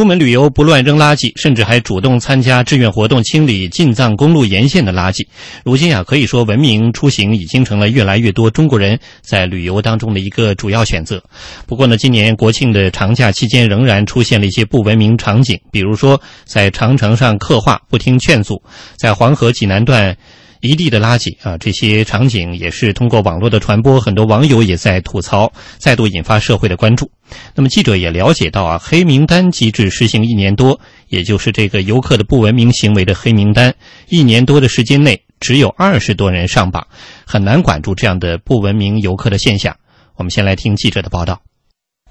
出门旅游不乱扔垃圾，甚至还主动参加志愿活动清理进藏公路沿线的垃圾。如今啊，可以说文明出行已经成了越来越多中国人在旅游当中的一个主要选择。不过呢，今年国庆的长假期间仍然出现了一些不文明场景，比如说在长城上刻画不听劝阻，在黄河济南段一地的垃圾啊，这些场景也是通过网络的传播，很多网友也在吐槽，再度引发社会的关注。那么记者也了解到啊，黑名单机制实行1年多，也就是这个游客的不文明行为的黑名单，1年多的时间内只有20多人上榜，很难管住这样的不文明游客的现象。我们先来听记者的报道。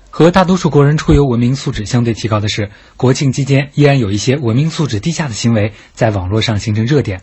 和大多数国人出游文明素质相对提高的是，国庆期间依然有一些文明素质低下的行为在网络上形成热点。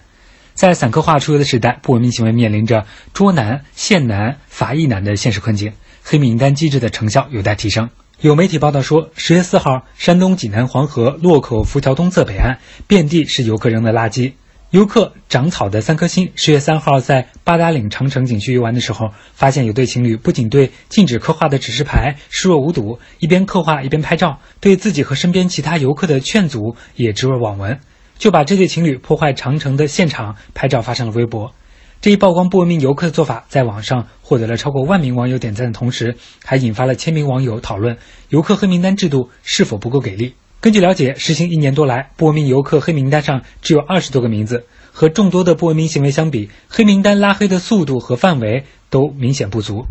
在散客化出游的时代，不文明行为面临着捉难、限难、罚一难的现实困境，黑名单机制的成效有待提升。有媒体报道说，10月4号，山东济南黄河洛口浮桥东侧北岸遍地是游客扔的垃圾。游客长草的三颗心10月3号在八达岭长城景区游玩的时候，发现有对情侣不仅对禁止刻画的指示牌视若无睹，一边刻画一边拍照，对自己和身边其他游客的劝阻也置若罔闻，就把这对情侣破坏长城的现场拍照发上了微博。这一曝光不文明游客的做法，在网上获得了超过10000名网友点赞的同时，还引发了1000名网友讨论游客黑名单制度是否不够给力。根据了解，实行1年多来，不文明游客黑名单上只有20多个名字，和众多的不文明行为相比，黑名单拉黑的速度和范围都明显不足。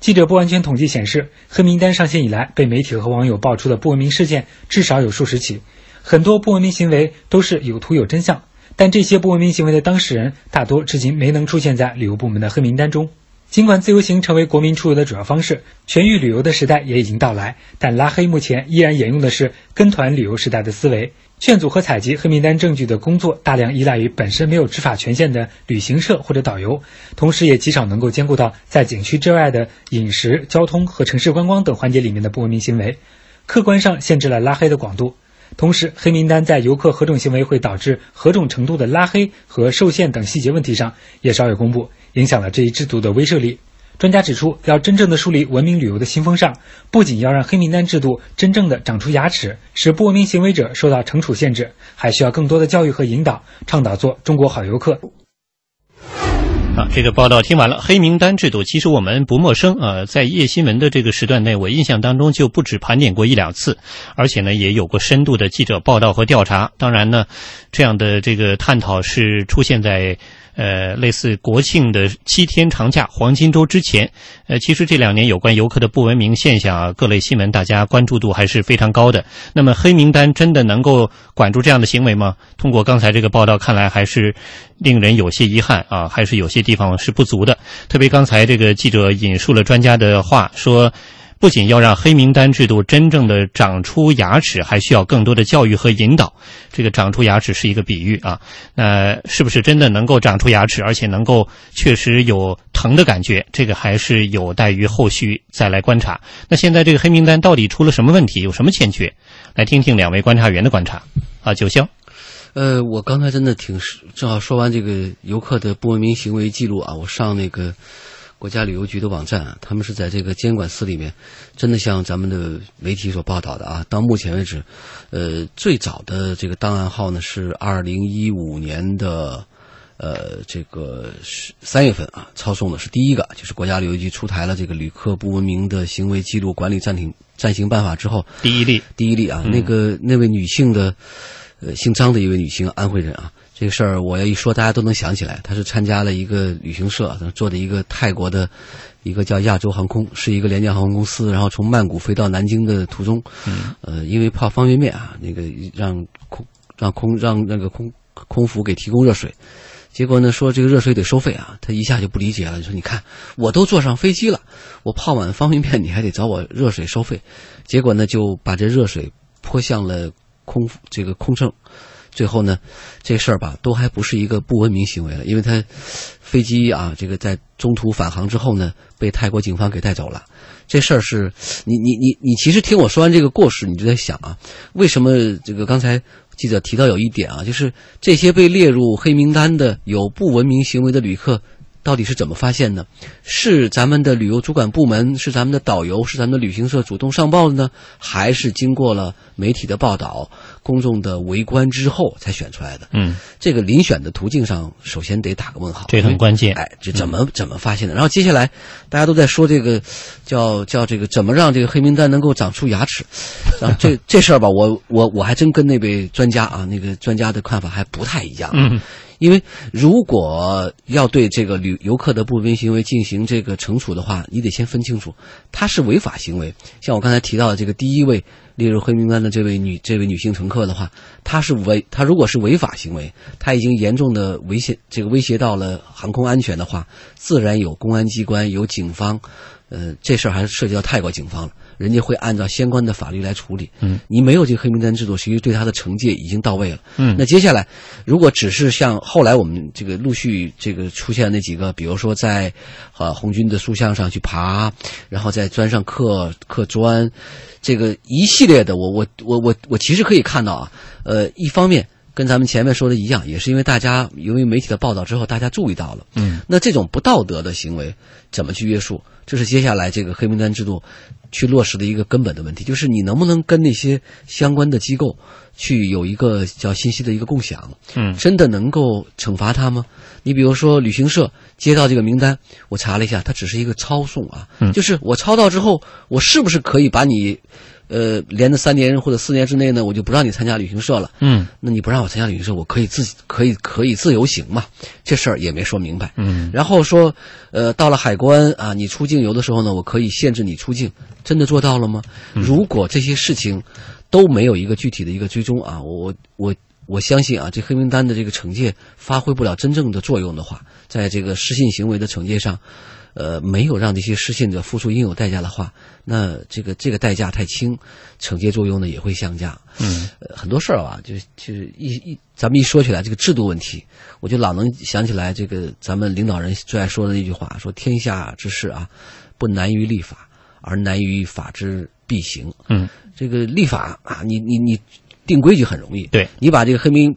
记者不完全统计显示，黑名单上线以来，被媒体和网友爆出的不文明事件至少有数10起，很多不文明行为都是有图有真相，但这些不文明行为的当事人大多至今没能出现在旅游部门的黑名单中。尽管自由行成为国民出游的主要方式，全域旅游的时代也已经到来，但拉黑目前依然沿用的是跟团旅游时代的思维。劝阻和采集黑名单证据的工作大量依赖于本身没有执法权限的旅行社或者导游，同时也极少能够兼顾到在景区之外的饮食、交通和城市观光等环节里面的不文明行为，客观上限制了拉黑的广度。同时，黑名单在游客何种行为会导致何种程度的拉黑和受限等细节问题上也少有公布，影响了这一制度的威慑力。专家指出，要真正的树立文明旅游的新风尚，不仅要让黑名单制度真正的长出牙齿，使不文明行为者受到惩处限制，还需要更多的教育和引导，倡导做中国好游客。这个报道听完了。黑名单制度其实我们不陌生啊，在夜新闻的这个时段内，我印象当中就不止盘点过1-2次，而且呢也有过深度的记者报道和调查。当然呢，这样的这个探讨是出现在类似国庆的7天长假黄金周之前。其实这2年有关游客的不文明现象啊，各类新闻大家关注度还是非常高的。那么黑名单真的能够管住这样的行为吗？通过刚才这个报道看来，还是令人有些遗憾啊，还是有些地方是不足的。特别刚才这个记者引述了专家的话，说不仅要让黑名单制度真正的长出牙齿，还需要更多的教育和引导。这个长出牙齿是一个比喻啊，那是不是真的能够长出牙齿，而且能够确实有疼的感觉，这个还是有待于后续再来观察。那现在这个黑名单到底出了什么问题，有什么欠缺？来听听两位观察员的观察啊。九霄。我刚才真的正好说完这个游客的不文明行为记录啊，我上那个国家旅游局的网站啊，他们是在这个监管司里面，真的像咱们的媒体所报道的啊，到目前为止，最早的这个档案号呢是2015年的这个3月份啊，抄送的是第一个，就是国家旅游局出台了这个旅客不文明的行为记录管理暂行办法之后第一例啊，那位女性的姓张的一位女性，安徽人啊。这个事儿我要一说大家都能想起来，他是参加了一个旅行社做的一个泰国的一个叫亚洲航空，是一个廉价航空公司，然后从曼谷飞到南京的途中，因为泡方便面啊，那个让那个空服给提供热水，结果呢说这个热水得收费啊，他一下就不理解了，就说你看我都坐上飞机了，我泡碗方便面你还得找我热水收费，结果呢就把这热水泼向了这个空乘。最后呢，这事儿吧，都还不是一个不文明行为了，因为他飞机啊，这个在中途返航之后呢，被泰国警方给带走了。这事儿是你其实听我说完这个故事，你就在想啊，为什么这个刚才记者提到有一点啊，就是这些被列入黑名单的有不文明行为的旅客，到底是怎么发现呢？是咱们的旅游主管部门，是咱们的导游，是咱们的旅行社主动上报的呢，还是经过了媒体的报道、公众的围观之后才选出来的？嗯，这个遴选的途径上，首先得打个问号，这很关键。哎，这怎么发现的？然后接下来大家都在说这个叫这个怎么让这个黑名单能够长出牙齿？然后这事儿吧，我还真跟那位专家啊，那个专家的看法还不太一样。嗯。因为如果要对这个游客的不文明行为进行这个惩处的话，你得先分清楚它是违法行为。像我刚才提到的这个第一位列入黑名单的这位女性乘客的话，她如果是违法行为，她已经严重的威胁到了航空安全的话，自然有公安机关有警方，这事儿还涉及到泰国警方了，人家会按照相关的法律来处理。嗯，你没有这个黑名单制度，其实对他的惩戒已经到位了。嗯，那接下来如果只是像后来我们这个陆续这个出现那几个，比如说在红军的塑像上去爬，然后再钻上刻砖，这个一系列的，我其实可以看到啊，一方面跟咱们前面说的一样，也是因为大家由于媒体的报道之后，大家注意到了。嗯，那这种不道德的行为怎么去约束？这是接下来这个黑名单制度去落实的一个根本的问题，就是你能不能跟那些相关的机构去有一个叫信息的一个共享。嗯，真的能够惩罚他吗？你比如说旅行社接到这个名单，我查了一下，它只是一个抄送啊。嗯，就是我抄到之后，我是不是可以把你连着3年或者4年之内呢，我就不让你参加旅行社了。嗯，那你不让我参加旅行社，我可以自由行嘛？这事儿也没说明白。嗯，然后说，到了海关啊，你出境游的时候呢，我可以限制你出境，真的做到了吗？嗯，如果这些事情都没有一个具体的一个追踪啊，我相信啊，这黑名单的这个惩戒发挥不了真正的作用的话，在这个失信行为的惩戒上，没有让这些失信者付出应有代价的话，那这个代价太轻，惩戒作用呢也会下降。嗯，很多事儿啊，就是咱们一说起来这个制度问题，我就老能想起来这个咱们领导人最爱说的那句话，说天下之事啊，不难于立法，而难于法之必行。嗯，这个立法啊，你定规矩很容易，对，你把这黑名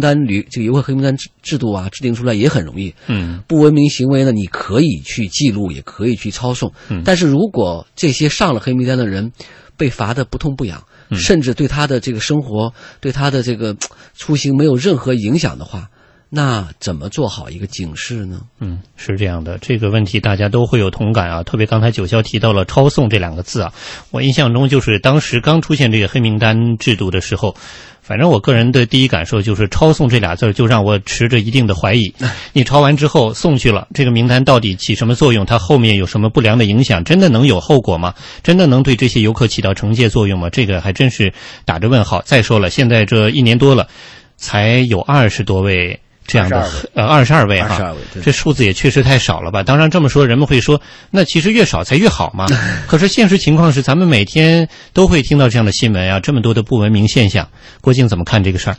单这个游客黑名单制度啊制定出来也很容易。嗯，不文明行为呢，你可以去记录，也可以去抄送。嗯，但是如果这些上了黑名单的人被罚得不痛不痒，甚至对他的这个生活、对他的这个出行没有任何影响的话，那怎么做好一个警示呢？嗯，是这样的，这个问题大家都会有同感啊。特别刚才九霄提到了抄送这2个字啊，我印象中就是当时刚出现这个黑名单制度的时候，反正我个人的第一感受就是抄送这2字就让我持着一定的怀疑。你抄完之后送去了，这个名单到底起什么作用？它后面有什么不良的影响？真的能有后果吗？真的能对这些游客起到惩戒作用吗？这个还真是打着问号。再说了，现在这1年多了，才有20多位。这样的22位哈，22位，这数字也确实太少了吧？当然这么说，人们会说，那其实越少才越好嘛。可是现实情况是，咱们每天都会听到这样的新闻啊，这么多的不文明现象。郭靖怎么看这个事儿？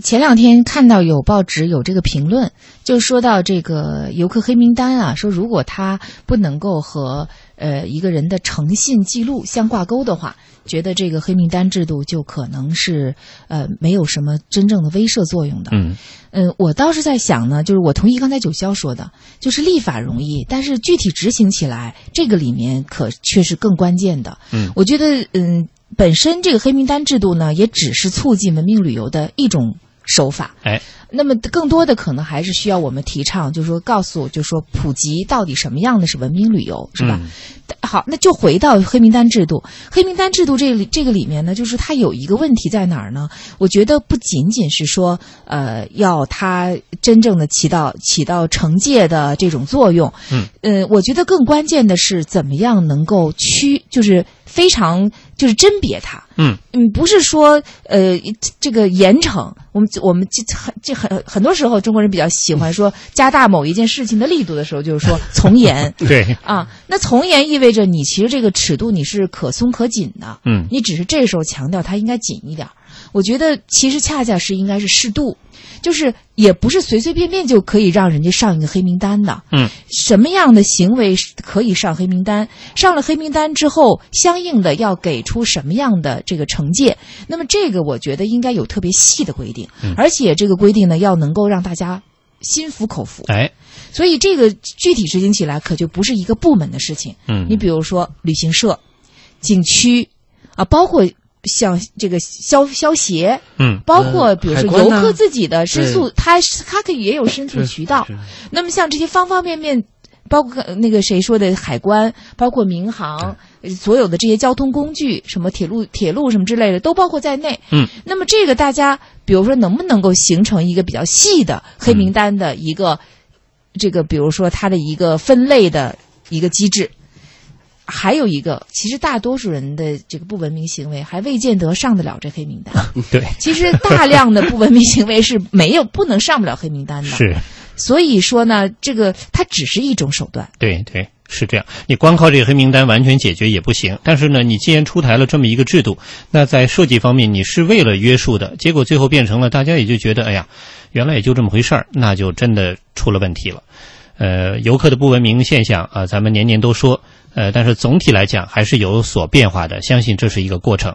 前2天看到有报纸有这个评论，就说到这个游客黑名单啊，说如果他不能够和一个人的诚信记录相挂钩的话，觉得这个黑名单制度就可能是没有什么真正的威慑作用的。嗯，我倒是在想呢，就是我同意刚才九霄说的，就是立法容易，但是具体执行起来，这个里面可却是更关键的。嗯，我觉得本身这个黑名单制度呢，也只是促进文明旅游的一种手法。哎，那么更多的可能还是需要我们提倡，就是说就说普及到底什么样的是文明旅游，是吧？好，那就回到黑名单制度。黑名单制度这个里面呢，就是它有一个问题在哪儿呢？我觉得不仅仅是说要它真正的起到惩戒的这种作用。嗯，我觉得更关键的是怎么样能够就是非常就是甄别它。嗯，不是说这个严惩。我们这很多时候中国人比较喜欢说加大某一件事情的力度的时候，就是说从严。对啊，那从严意味着你其实这个尺度你是可松可紧的。嗯，你只是这时候强调它应该紧一点。我觉得其实恰恰是应该是适度，就是也不是随随便便就可以让人家上一个黑名单的。嗯，什么样的行为可以上黑名单？上了黑名单之后，相应的要给出什么样的这个惩戒？那么这个我觉得应该有特别细的规定，而且这个规定呢，要能够让大家心服口服。哎，所以这个具体执行起来可就不是一个部门的事情。嗯，你比如说旅行社、景区啊，包括像这个消协，嗯，包括比如说游客自己的申诉，他可以也有申诉渠道。那么像这些方方面面，包括那个谁说的海关，包括民航，所有的这些交通工具，什么铁路什么之类的，都包括在内。嗯，那么这个大家，比如说能不能够形成一个比较细的黑名单的一个，这个比如说它的一个分类的一个机制。还有一个，其实大多数人的这个不文明行为还未见得上得了这黑名单。对，其实大量的不文明行为是没有不能上不了黑名单的。是，所以说呢，这个它只是一种手段。对对，是这样。你光靠这个黑名单完全解决也不行。但是呢，你既然出台了这么一个制度，那在设计方面你是为了约束的，结果最后变成了大家也就觉得，哎呀，原来也就这么回事儿，那就真的出了问题了。游客的不文明现象啊，咱们年年都说。但是总体来讲还是有所变化的，相信这是一个过程。